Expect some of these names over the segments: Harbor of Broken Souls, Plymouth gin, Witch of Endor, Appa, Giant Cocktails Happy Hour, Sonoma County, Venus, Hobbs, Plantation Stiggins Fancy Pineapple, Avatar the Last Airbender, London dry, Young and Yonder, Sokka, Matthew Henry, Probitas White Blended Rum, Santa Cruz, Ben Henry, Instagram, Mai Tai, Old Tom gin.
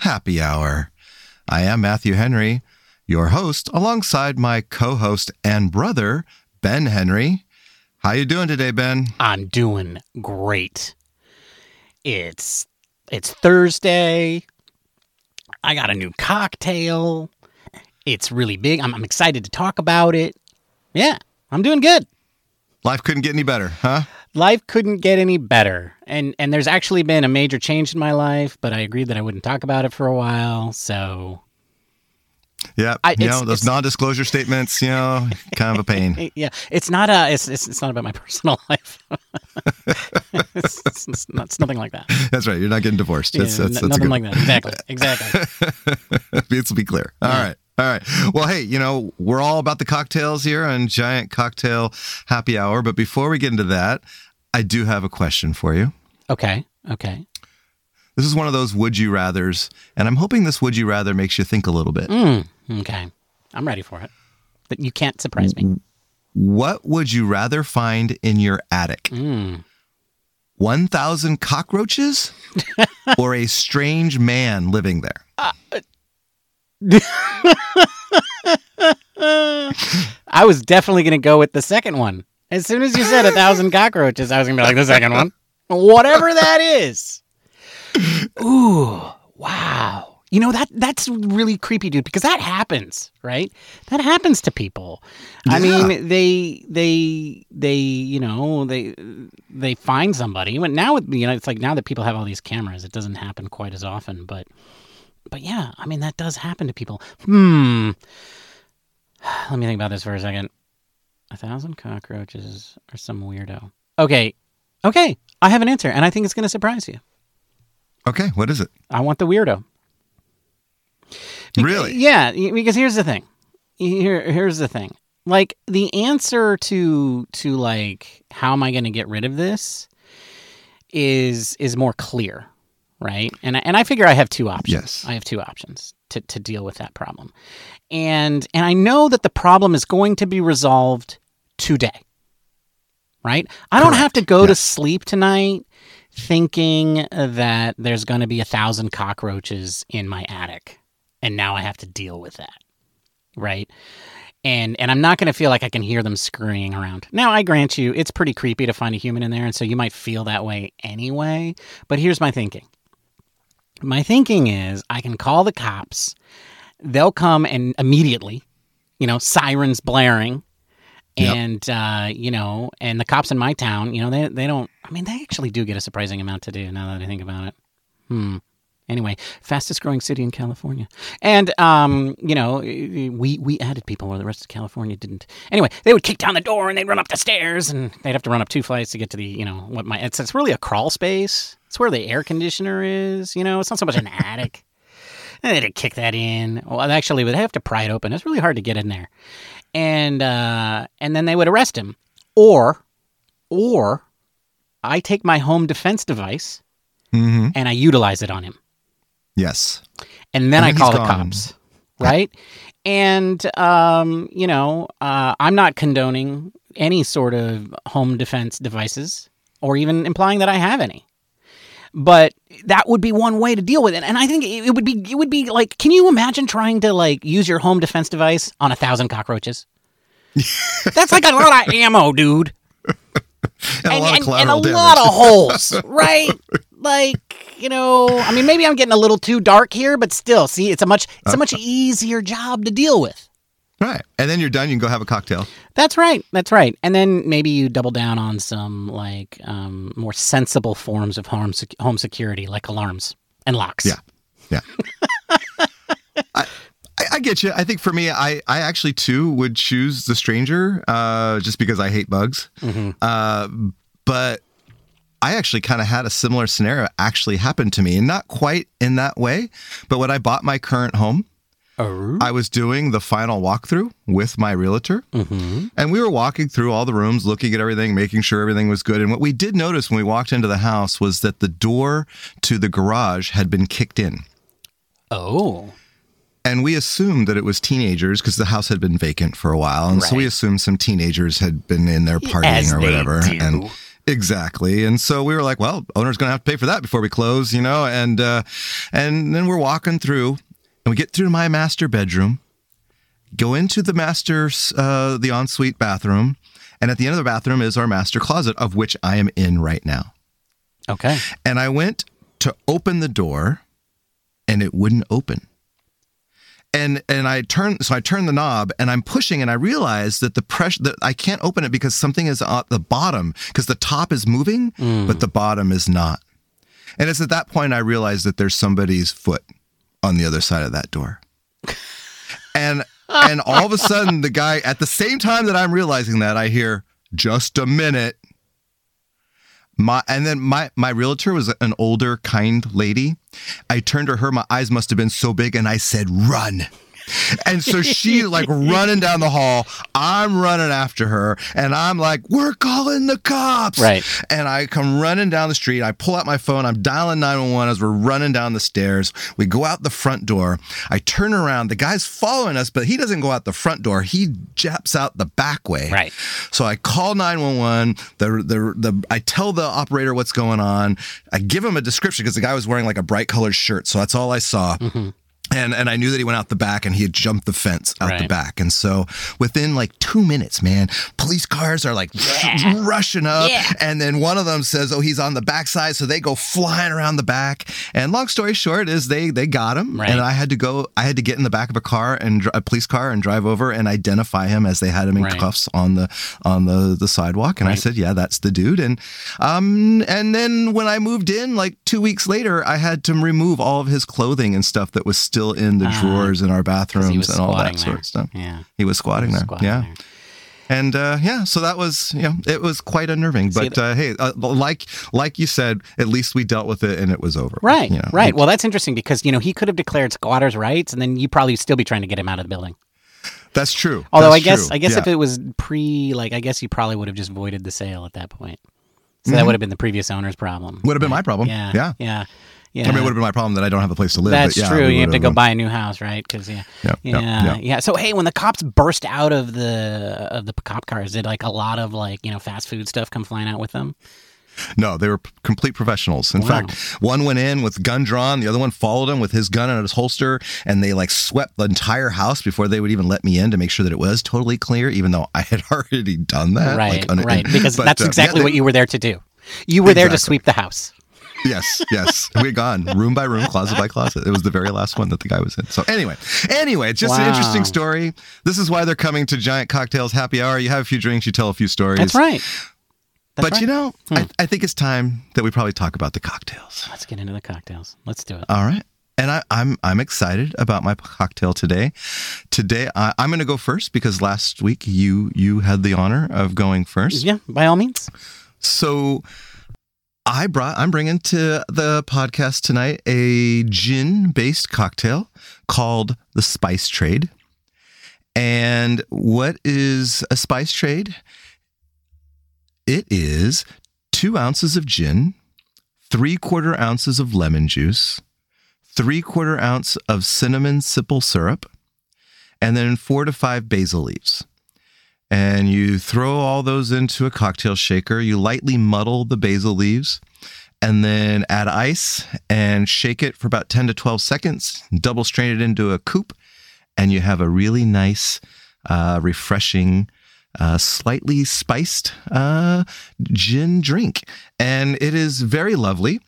Happy Hour. I am Matthew Henry, your host, alongside my co-host and brother, Ben Henry. How you doing today, Ben? I'm doing great. It's Thursday. I got a new cocktail. It's really big. I'm excited to talk about it. Yeah, I'm doing good. Life couldn't get any better, huh? Life couldn't get any better. And there's actually been a major change in my life, but I agreed that I wouldn't talk about it for a while, so... Yeah, those non-disclosure statements, kind of a pain. Yeah, it's not about my personal life. it's nothing like that. That's right, you're not getting divorced. That's nothing like that, exactly. Let's be clear. All right. Well, hey, we're all about the cocktails here on Giant Cocktail Happy Hour, but before we get into that... I do have a question for you. Okay. This is one of those would you rathers, and I'm hoping this would you rather makes you think a little bit. Okay. I'm ready for it, but you can't surprise me. What would you rather find in your attic? 1,000 cockroaches or a strange man living there? I was definitely going to go with the second one. As soon as you said 1,000 cockroaches, I was going to be like, the second one. Whatever that is. Ooh, wow. That's really creepy, dude, because that happens, right? That happens to people. Yeah. I mean, they find somebody. Now, it's like now that people have all these cameras, it doesn't happen quite as often. But yeah, I mean, that does happen to people. Let me think about this for a second. 1,000 cockroaches or some weirdo. Okay. I have an answer, and I think it's going to surprise you. Okay, what is it? I want the weirdo. Really? Yeah, because here's the thing. Like, the answer to like, how am I going to get rid of this is more clear, right? And I figure I have two options. Yes. I have two options to deal with that problem. And I know that the problem is going to be resolved today, right? I don't have to go to sleep tonight thinking that there's going to be 1,000 cockroaches in my attic, and now I have to deal with that, right? And I'm not going to feel like I can hear them scurrying around. Now, I grant you, it's pretty creepy to find a human in there, and so you might feel that way anyway, but here's my thinking. My thinking is I can call the cops. They'll come and immediately, sirens blaring, and, and the cops in my town, they don't, I mean, they actually do get a surprising amount to do now that I think about it. Anyway, fastest growing city in California. And, we added people where the rest of California didn't. Anyway, they would kick down the door and they'd run up the stairs and they'd have to run up two flights to get to the, it's really a crawl space. It's where the air conditioner is, it's not so much an attic. And they had to kick that in. Well, actually, they have to pry it open. It's really hard to get in there. And then they would arrest him. Or I take my home defense device and I utilize it on him. Yes. And then I call the cops. Right? And, I'm not condoning any sort of home defense devices or even implying that I have any. But that would be one way to deal with it. And I think it would be like, can you imagine trying to like use your home defense device on 1,000 cockroaches? That's like a lot of ammo, dude. And a lot of collateral damage. Lot of holes, right? Like, I mean, maybe I'm getting a little too dark here, but still, see, it's a much easier job to deal with. Right. And then you're done. You can go have a cocktail. That's right. And then maybe you double down on some like more sensible forms of home security, like alarms and locks. Yeah. I get you. I think for me, I actually, too, would choose the stranger just because I hate bugs. But I actually kind of had a similar scenario actually happen to me, and not quite in that way. But when I bought my current home, I was doing the final walkthrough with my realtor, and we were walking through all the rooms, looking at everything, making sure everything was good. And what we did notice when we walked into the house was that the door to the garage had been kicked in. Oh. And we assumed that it was teenagers because the house had been vacant for a while. And so we assumed some teenagers had been in there partying or whatever. And exactly. And so we were like, well, owner's going to have to pay for that before we close, you know. And then we're walking through and we get through my master bedroom, go into the master's, the ensuite bathroom. And at the end of the bathroom is our master closet, of which I am in right now. Okay. And I went to open the door and it wouldn't open. And I turned the knob and I'm pushing and I realize that the pressure that I can't open it because something is at the bottom because the top is moving, but the bottom is not. And it's at that point I realized that there's somebody's foot on the other side of that door. And all of a sudden the guy, at the same time that I'm realizing that, I hear, "Just a minute." And then my realtor was an older, kind lady. I turned to her. My eyes must have been so big. And I said, "Run." And so she like running down the hall. I'm running after her. And I'm like, "We're calling the cops." Right. And I come running down the street. I pull out my phone. I'm dialing 911 as we're running down the stairs. We go out the front door. I turn around. The guy's following us, but he doesn't go out the front door. He japs out the back way. Right. So I call 911. I tell the operator what's going on. I give him a description because the guy was wearing like a bright colored shirt. So that's all I saw. Mm-hmm. And I knew that he went out the back and he had jumped the fence out the back. And so within like 2 minutes, man, police cars are like rushing up. Yeah. And then one of them says, "Oh, he's on the backside." So they go flying around the back. And long story short is they got him. Right. And I had to get in the back of a police car and drive over and identify him as they had him in cuffs on the sidewalk. And I said, "Yeah, that's the dude." And then when I moved in like 2 weeks later, I had to remove all of his clothing and stuff that was still in the drawers in our bathrooms and all that sort of stuff. Yeah. He was squatting there. And so that was, it was quite unnerving. But like you said, at least we dealt with it and it was over. Right. You know? Right. Well, that's interesting because, he could have declared squatter's rights and then you probably still be trying to get him out of the building. That's true. Although I guess if it was I guess you probably would have just voided the sale at that point. So that would have been the previous owner's problem. Would have been my problem. Yeah. Yeah. I mean, it would have been my problem that I don't have a place to live. That's true. You have to go buy a new house, right? Because yeah. So hey, when the cops burst out of the cop cars, did like a lot of fast food stuff come flying out with them? No, they were complete professionals. In fact, one went in with gun drawn. The other one followed him with his gun in his holster. And they swept the entire house before they would even let me in to make sure that it was totally clear, even though I had already done that. Right. Because that's exactly what you were there to do. You were there to sweep the house. Yes. We're gone room by room, closet by closet. It was the very last one that the guy was in. So anyway, it's just an interesting story. This is why they're coming to Giant Cocktails Happy Hour. You have a few drinks, you tell a few stories. That's right. I think it's time that we probably talk about the cocktails. Let's get into the cocktails. Let's do it. All right. And I'm excited about my cocktail today. Today, I'm going to go first because last week you had the honor of going first. Yeah, by all means. So I'm bringing to the podcast tonight a gin-based cocktail called the Spice Trade. And what is a Spice Trade? It is 2 ounces of gin, 3/4 ounces of lemon juice, 3/4 ounce of cinnamon simple syrup, and then 4 to 5 basil leaves. And you throw all those into a cocktail shaker. You lightly muddle the basil leaves and then add ice and shake it for about 10 to 12 seconds. Double strain it into a coupe and you have a really nice, refreshing, slightly spiced gin drink. And it is very lovely.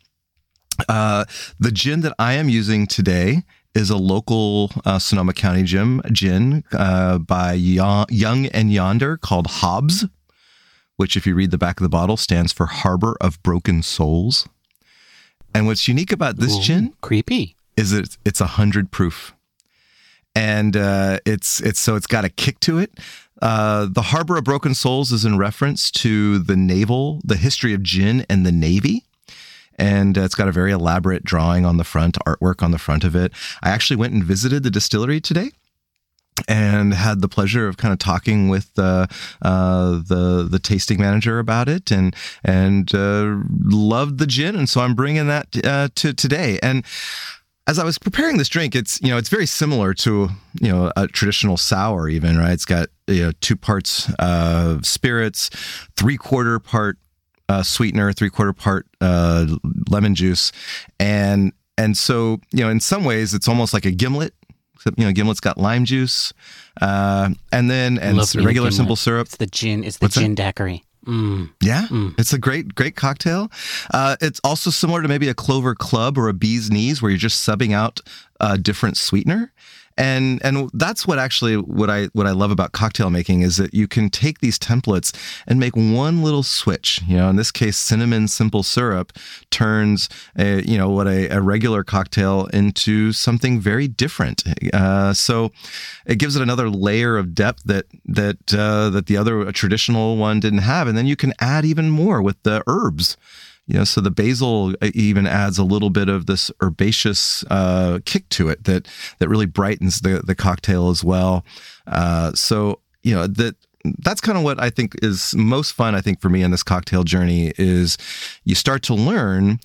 The gin that I am using today is a local Sonoma County gin by Young and Yonder called Hobbs, which if you read the back of the bottle stands for Harbor of Broken Souls. And what's unique about this gin is that it's 100 proof. And it's got a kick to it. The Harbor of Broken Souls is in reference to the history of gin and the Navy. And it's got a very elaborate drawing on the front, artwork on the front of it. I actually went and visited the distillery today and had the pleasure of kind of talking with the tasting manager about it, and loved the gin. And so I'm bringing that to today. And as I was preparing this drink, it's very similar to, a traditional sour even, right? It's got, 2 parts spirits, 3/4 part sweetener, 3/4 part lemon juice. And so, in some ways it's almost like a gimlet. Except, gimlet's got lime juice, and regular simple syrup. It's the gin. It's the gin daiquiri. Mm. Yeah, It's a great cocktail. It's also similar to maybe a clover club or a bee's knees, where you're just subbing out a different sweetener. And that's what I love about cocktail making is that you can take these templates and make one little switch. In this case, cinnamon simple syrup turns a regular cocktail into something very different. So it gives it another layer of depth that the other traditional one didn't have. And then you can add even more with the herbs. So the basil even adds a little bit of this herbaceous kick to it that really brightens the cocktail as well. That's kind of what I think is most fun, I think, for me in this cocktail journey is you start to learn,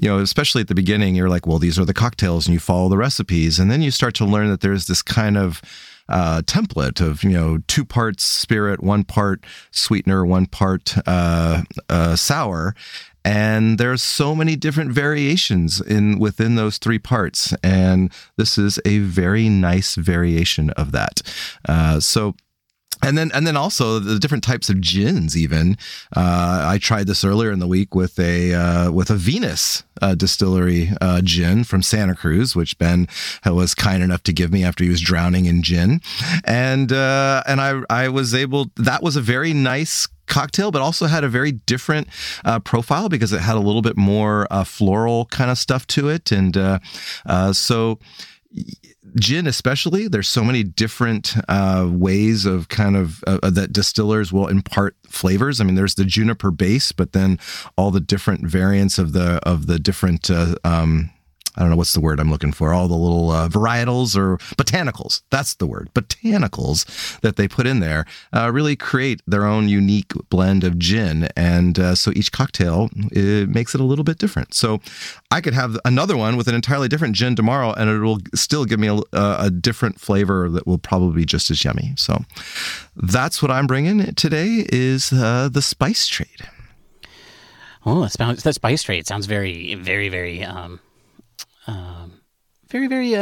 especially at the beginning, you're like, well, these are the cocktails and you follow the recipes. And then you start to learn that there's this kind of template of 2 parts spirit, 1 part sweetener, 1 part sour. And there's so many different variations within those 3 parts, and this is a very nice variation of that. And then also the different types of gins. Even I tried this earlier in the week with a Venus distillery gin from Santa Cruz, which Ben was kind enough to give me after he was drowning in gin, and I was able. That was a very nice cocktail, but also had a very different profile because it had a little bit more floral kind of stuff to it, and so. Gin especially, there's so many different ways of kind of that distillers will impart flavors. I mean, there's the juniper base, but then all the different variants of the different I don't know what's the word I'm looking for. All the little varietals or botanicals. That's the word. Botanicals that they put in there really create their own unique blend of gin. And so each cocktail, it makes it a little bit different. So I could have another one with an entirely different gin tomorrow, and it will still give me a different flavor that will probably be just as yummy. So that's what I'm bringing today is the spice trade. Oh, that spice trade sounds very, very, very... very, very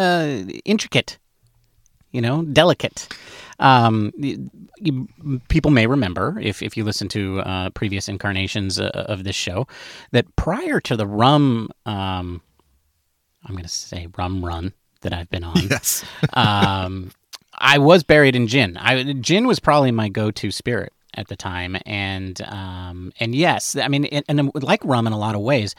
intricate, delicate. People may remember, if you listen to previous incarnations of this show, that prior to the rum, I'm going to say rum run that I've been on, yes. I was buried in gin. Gin was probably my go-to spirit at the time. And yes, I mean, and like rum in a lot of ways,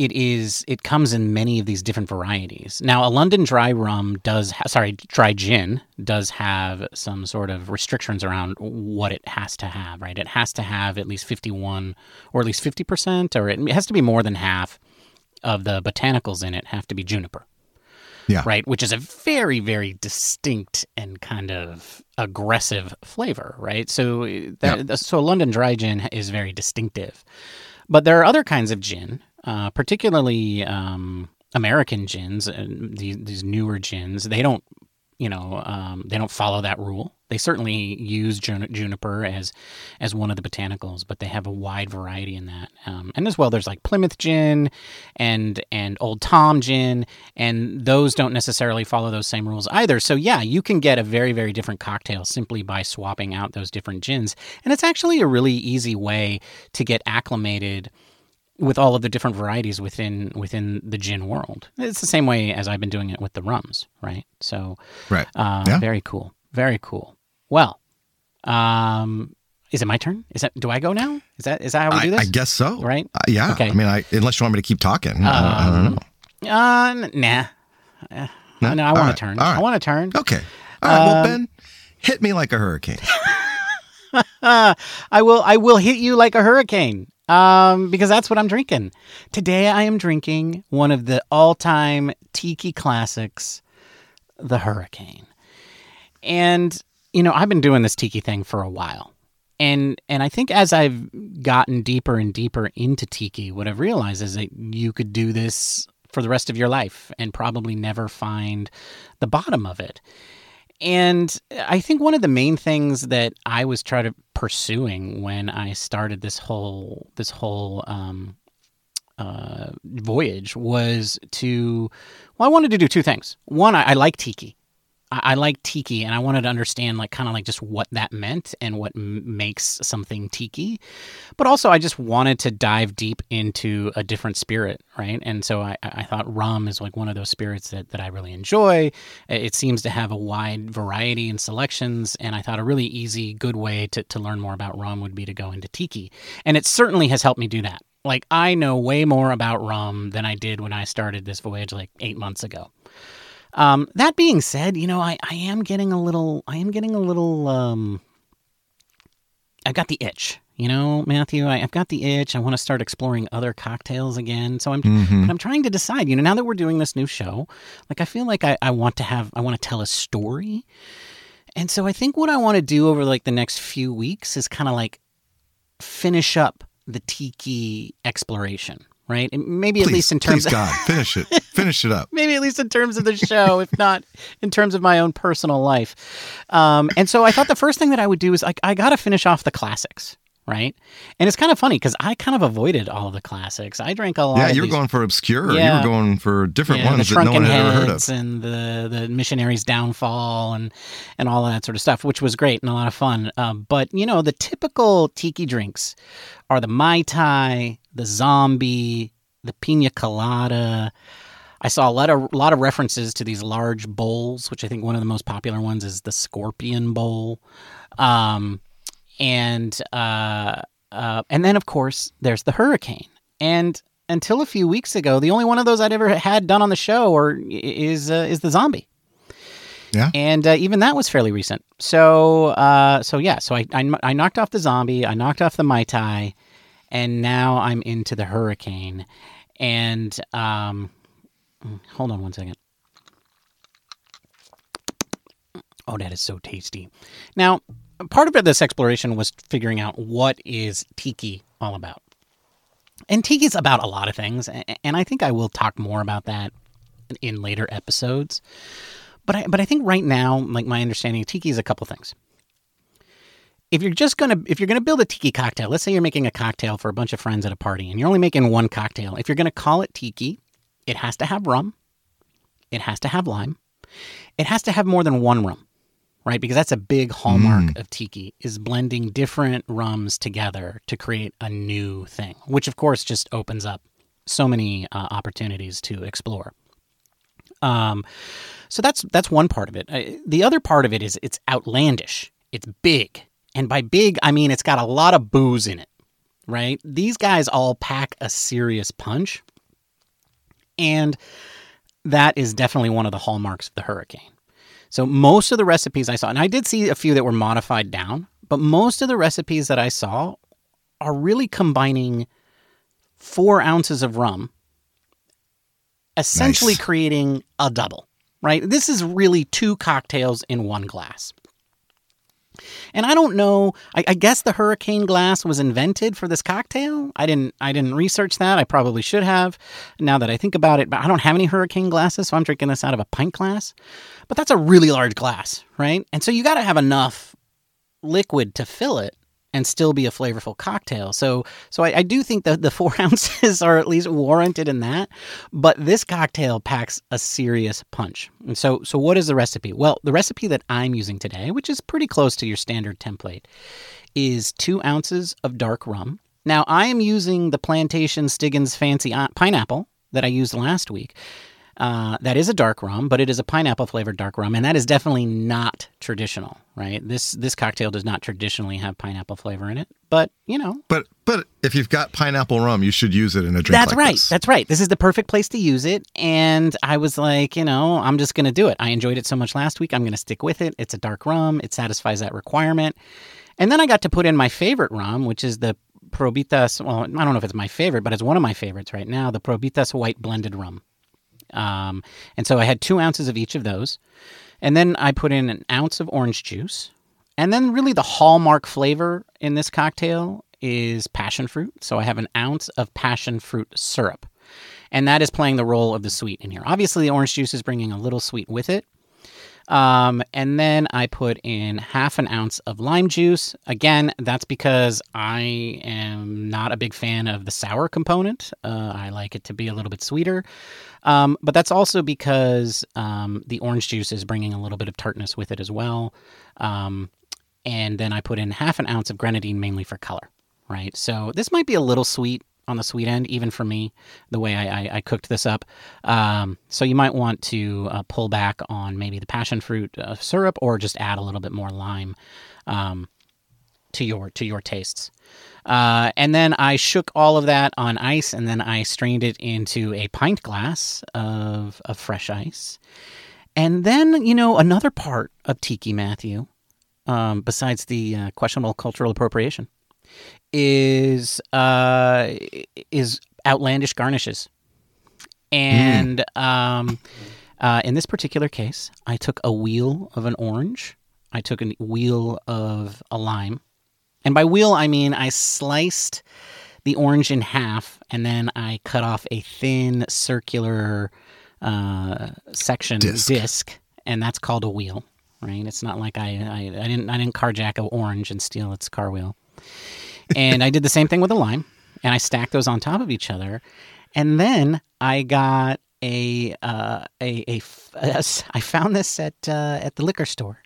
it comes in many of these different varieties. Now, a London dry rum dry gin does have some sort of restrictions around what it has to have, right? It has to have at least 51 or at least 50%, or it has to be more than half of the botanicals in it have to be juniper. Yeah. Right, which is a very, very distinct and kind of aggressive flavor, right? So so London dry gin is very distinctive. But there are other kinds of gin, particularly American gins, and these newer gins. They don't, they don't follow that rule. They certainly use juniper as one of the botanicals, but they have a wide variety in that. And as well, there's like Plymouth gin and Old Tom gin, and those don't necessarily follow those same rules either. So yeah, you can get a very, very different cocktail simply by swapping out those different gins. And it's actually a really easy way to get acclimated with all of the different varieties within the gin world. It's the same way as I've been doing it with the rums, right? So, right. Yeah. Very cool. Very cool. Well, is it my turn? Do I go now? Is that how we do this? I guess so. Right? Yeah. Okay. I mean, unless you want me to keep talking, I don't know. Nah. No, I want a turn. Okay. All right. Well, Ben, Hit me like a hurricane. I will hit you like a hurricane, because that's what I'm drinking. Today I am drinking one of the all-time tiki classics, the Hurricane. And, you know, I've been doing this tiki thing for a while. And I think as I've gotten deeper and deeper into tiki, what I've realized is that you could do this for the rest of your life and probably never find the bottom of it. And I think one of the main things that I was pursuing when I started this whole voyage was to, well, I wanted to do two things. One, I like tiki. I like tiki, and I wanted to understand just what that meant and what makes something tiki. But also, I just wanted to dive deep into a different spirit, right? And so I thought rum is one of those spirits that I really enjoy. It seems to have a wide variety in selections, and I thought a really easy, good way to learn more about rum would be to go into tiki. And it certainly has helped me do that. I know way more about rum than I did when I started this voyage 8 months ago. That being said, I am getting a little, I've got the itch, Matthew, I've got the itch. I want to start exploring other cocktails again. So I'm trying to decide, now that we're doing this new show, I feel like I want to tell a story. And so I think what I want to do over the next few weeks is finish up the tiki exploration. Right? And maybe please, at least in terms of... God, finish it. Finish it up. Maybe at least in terms of the show, if not in terms of my own personal life. And so I thought the first thing that I would do is I got to finish off the classics, right? And it's kind of funny because I kind of avoided all of the classics. I drank a lot of you were going for obscure. Yeah. You were going for different ones that no one had ever heard of. And the missionary's downfall and all of that sort of stuff, which was great and a lot of fun. But, the typical tiki drinks are the Mai Tai, the zombie, the pina colada. I saw a lot of references to these large bowls, which I think one of the most popular ones is the scorpion bowl. And then, of course, there's the hurricane. And until a few weeks ago, the only one of those I'd ever had done on the show is the zombie. Yeah. And even that was fairly recent. So I knocked off the zombie. I knocked off the Mai Tai. And now I'm into the hurricane. And hold on one second. Oh, that is so tasty. Now, part of this exploration was figuring out what is tiki all about. And tiki is about a lot of things. And I think I will talk more about that in later episodes. But I think right now, my understanding of tiki is a couple things. If you're going to build a tiki cocktail, let's say you're making a cocktail for a bunch of friends at a party and you're only making one cocktail. If you're going to call it tiki, it has to have rum. It has to have lime. It has to have more than one rum, right? Because that's a big hallmark of tiki, is blending different rums together to create a new thing, which of course just opens up so many opportunities to explore. So that's one part of it. The other part of it is it's outlandish. It's big. And by big, I mean it's got a lot of booze in it, right? These guys all pack a serious punch, and that is definitely one of the hallmarks of the hurricane. So most of the recipes I saw, and I did see a few that were modified down, but most of the recipes that I saw are really combining 4 ounces of rum, essentially nice. Creating a double, right? This is really 2 cocktails in 1 glass. And I don't know, I guess the hurricane glass was invented for this cocktail. I didn't research that. I probably should have, now that I think about it, but I don't have any hurricane glasses, so I'm drinking this out of a pint glass. But that's a really large glass, right? And so you got to have enough liquid to fill it and still be a flavorful cocktail. So I do think that the 4 ounces are at least warranted in that, but this cocktail packs a serious punch. And so what is the recipe? Well, the recipe that I'm using today, which is pretty close to your standard template, is 2 ounces of dark rum. Now, I am using the Plantation Stiggins Fancy Pineapple that I used last week. That is a dark rum, but it is a pineapple-flavored dark rum, and that is definitely not traditional, right? This cocktail does not traditionally have pineapple flavor in it, but, you know. But if you've got pineapple rum, you should use it in a drink like this. That's right. This is the perfect place to use it, and I was like, you know, I'm just going to do it. I enjoyed it so much last week. I'm going to stick with it. It's a dark rum. It satisfies that requirement. And then I got to put in my favorite rum, which is the Probitas. Well, I don't know if it's my favorite, but it's one of my favorites right now, the Probitas White Blended Rum. And so I had 2 ounces of each of those, and then I put in an ounce of orange juice, and then really the hallmark flavor in this cocktail is passion fruit. So I have an ounce of passion fruit syrup, and that is playing the role of the sweet in here. Obviously, the orange juice is bringing a little sweet with it. And then I put in half an ounce of lime juice. Again, that's because I am not a big fan of the sour component. I like it to be a little bit sweeter. But that's also because the orange juice is bringing a little bit of tartness with it as well. And then I put in half an ounce of grenadine mainly for color, right? So this might be a little sweet on the sweet end, even for me, the way I cooked this up. So you might want to pull back on maybe the passion fruit syrup, or just add a little bit more lime to your tastes. And then I shook all of that on ice, and then I strained it into a pint glass of fresh ice. And then, you know, another part of Tiki Matthew, besides the questionable cultural appropriation, is outlandish garnishes. And in this particular case, I took a wheel of an orange. I took a wheel of a lime. And by wheel, I mean I sliced the orange in half, and then I cut off a thin circular disc, and that's called a wheel, right? It's not like I didn't carjack an orange and steal its car wheel. And I did the same thing with the lime, and I stacked those on top of each other. And then I got I found this at the liquor store.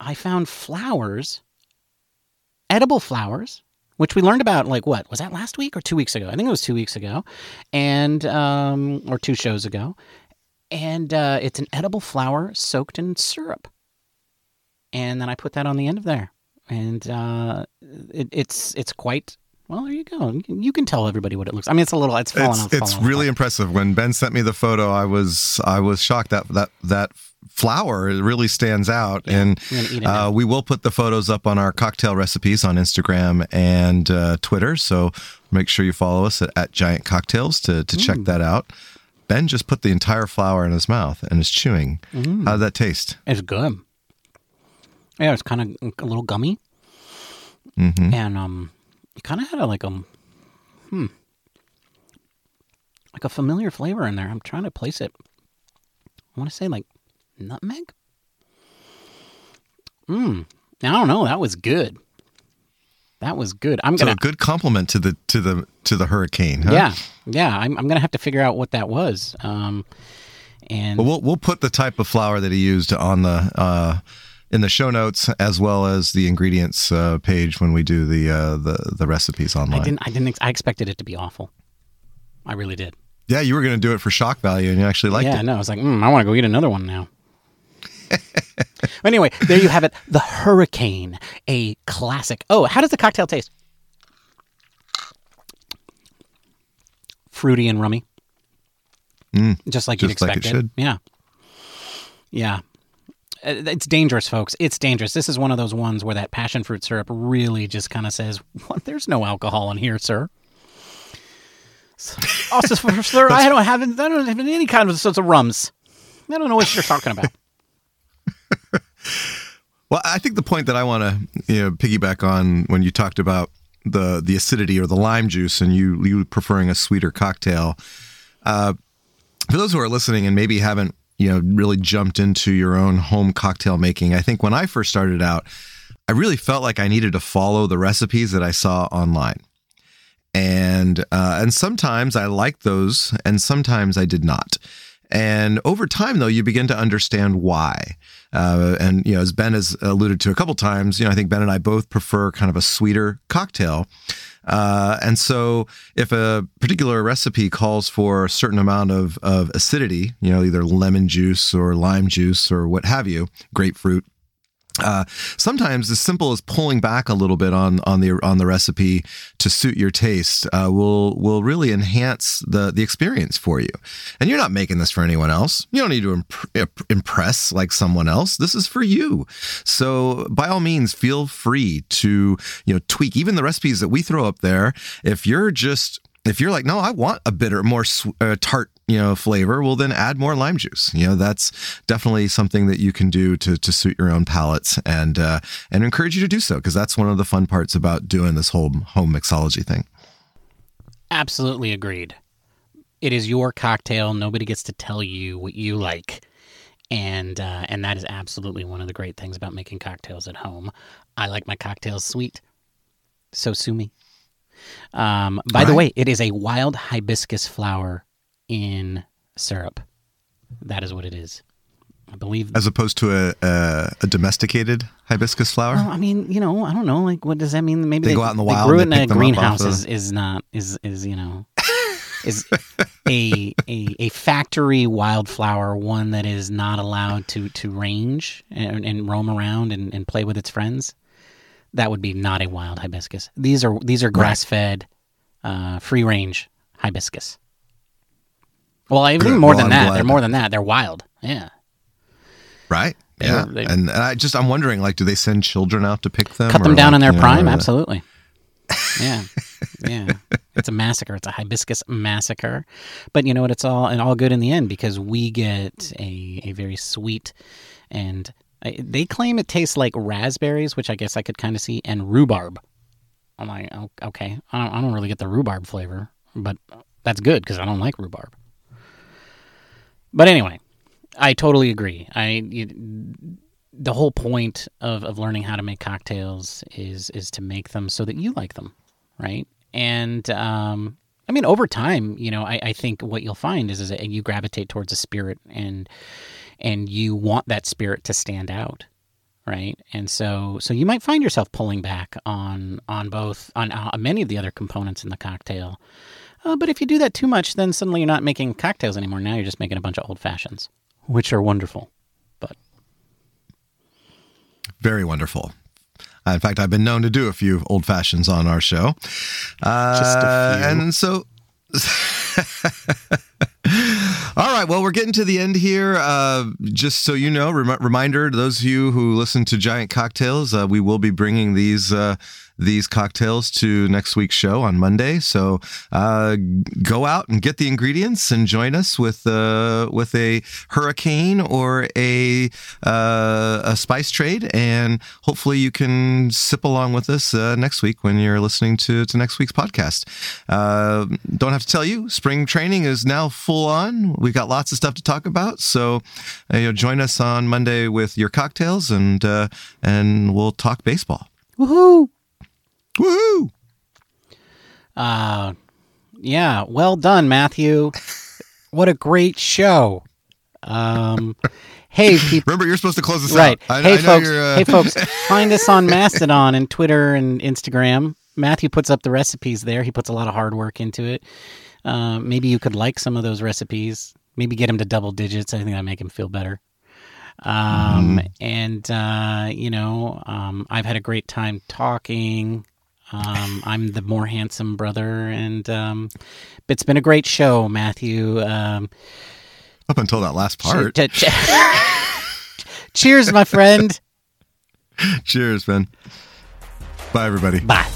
I found flowers, edible flowers, which we learned about, like, what was that, last week or 2 weeks ago? I think it was 2 weeks ago, and or two shows ago. And it's an edible flower soaked in syrup. And then I put that on the end of there. And it's quite, well, there you go. You can tell everybody what it looks. I mean, it's a little, it's fallen off. It's really impressive. When Ben sent me the photo, I was shocked that flower really stands out. Yeah, and we will put the photos up on our cocktail recipes on Instagram and Twitter. So make sure you follow us at Giant Cocktails to check that out. Ben just put the entire flower in his mouth and is chewing. Mm. How did that taste? It's good. Yeah, it's kind of a little gummy, and it kind of had a familiar flavor in there. I'm trying to place it. I want to say like nutmeg. Now I don't know. That was good. I'm gonna, so a good compliment to the hurricane. Huh? Yeah. I'm gonna have to figure out what that was. And we'll put the type of flour that he used on the. In the show notes, as well as the ingredients page when we do the recipes online. I expected it to be awful. I really did. Yeah, you were going to do it for shock value, and you actually liked it. Yeah, no, I was like, I want to go eat another one now. Anyway, there you have it. The Hurricane, a classic. Oh, how does the cocktail taste? Fruity and rummy. Just like you'd expect it. Yeah. It's dangerous, folks. It's dangerous. This is one of those ones where that passion fruit syrup really just kind of says, well, there's no alcohol in here, sir. Also, sir, I don't have any kind of sorts of rums. I don't know what you're talking about. Well, I think the point that I want to piggyback on when you talked about the acidity or the lime juice and you preferring a sweeter cocktail, for those who are listening and maybe haven't really jumped into your own home cocktail making. I think when I first started out, I really felt like I needed to follow the recipes that I saw online. And sometimes I liked those and sometimes I did not. And over time, though, you begin to understand why. And, you know, as Ben has alluded to a couple times, you know, I think Ben and I both prefer kind of a sweeter cocktail. And so if a particular recipe calls for a certain amount of acidity, you know, either lemon juice or lime juice or what have you, grapefruit, sometimes as simple as pulling back a little bit on the recipe to suit your taste will really enhance the experience for you. And you're not making this for anyone else. You don't need to impress like someone else. This is for you. So by all means, feel free to, you know, tweak even the recipes that we throw up there. If you're like, no, I want a bitter, more tart, you know, flavor, well, then add more lime juice. You know, that's definitely something that you can do to suit your own palates, and encourage you to do so, because that's one of the fun parts about doing this whole home mixology thing. Absolutely agreed. It is your cocktail. Nobody gets to tell you what you like. And that is absolutely one of the great things about making cocktails at home. I like my cocktails sweet. So sue me. By the way, it is a wild hibiscus flower in syrup. That is what it is, I believe. As opposed to a domesticated hibiscus flower? Well, I mean, you know, I don't know. Like, what does that mean? Maybe they go out in the wild. They grew in a greenhouse is a factory wildflower, one that is not allowed to range and roam around and play with its friends. That would be not a wild hibiscus. These are grass-fed, free-range hibiscus. Well, even more than that. They're more than that. They're wild. Yeah. Right? Yeah. I'm wondering, like, do they send children out to pick them? Cut them down in their prime? Absolutely. Yeah. Yeah. It's a massacre. It's a hibiscus massacre. But you know what? It's all good in the end, because we get a very sweet and... They claim it tastes like raspberries, which I guess I could kind of see, and rhubarb. I'm like, okay, I don't really get the rhubarb flavor, but that's good because I don't like rhubarb. But anyway, I totally agree. The whole point of learning how to make cocktails is to make them so that you like them, right? And I mean, over time, you know, I think what you'll find is that you gravitate towards a spirit and you want that spirit to stand out, right? And so you might find yourself pulling back on many of the other components in the cocktail. But if you do that too much, then suddenly you're not making cocktails anymore. Now you're just making a bunch of old fashions, which are wonderful, but very wonderful. In fact, I've been known to do a few old fashions on our show. Just a few. And so... All right. Well, we're getting to the end here. Just so you know, reminder to those of you who listen to Giant Cocktails, we will be bringing these cocktails to next week's show on Monday. So go out and get the ingredients and join us with a hurricane or a spice trade. And hopefully you can sip along with us next week when you're listening to next week's podcast. Don't have to tell you, spring training is now full on. We've got lots of stuff to talk about. So join us on Monday with your cocktails and we'll talk baseball. Woohoo! Woohoo! Yeah, well done, Matthew. What a great show. Hey, people. Remember, you're supposed to close this right. out. Hey, folks, hey, folks, find us on Mastodon and Twitter and Instagram. Matthew puts up the recipes there. He puts a lot of hard work into it. Maybe you could like some of those recipes. Maybe get him to double digits. I think that'd make him feel better. I've had a great time talking. I'm the more handsome brother, and it's been a great show, Matthew. Up until that last part. Cheers, my friend. Cheers, Ben. Bye, everybody. Bye.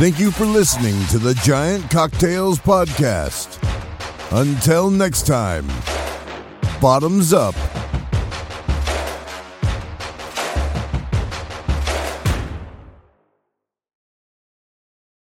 Thank you for listening to the Giant Cocktails Podcast. Until next time, bottoms up.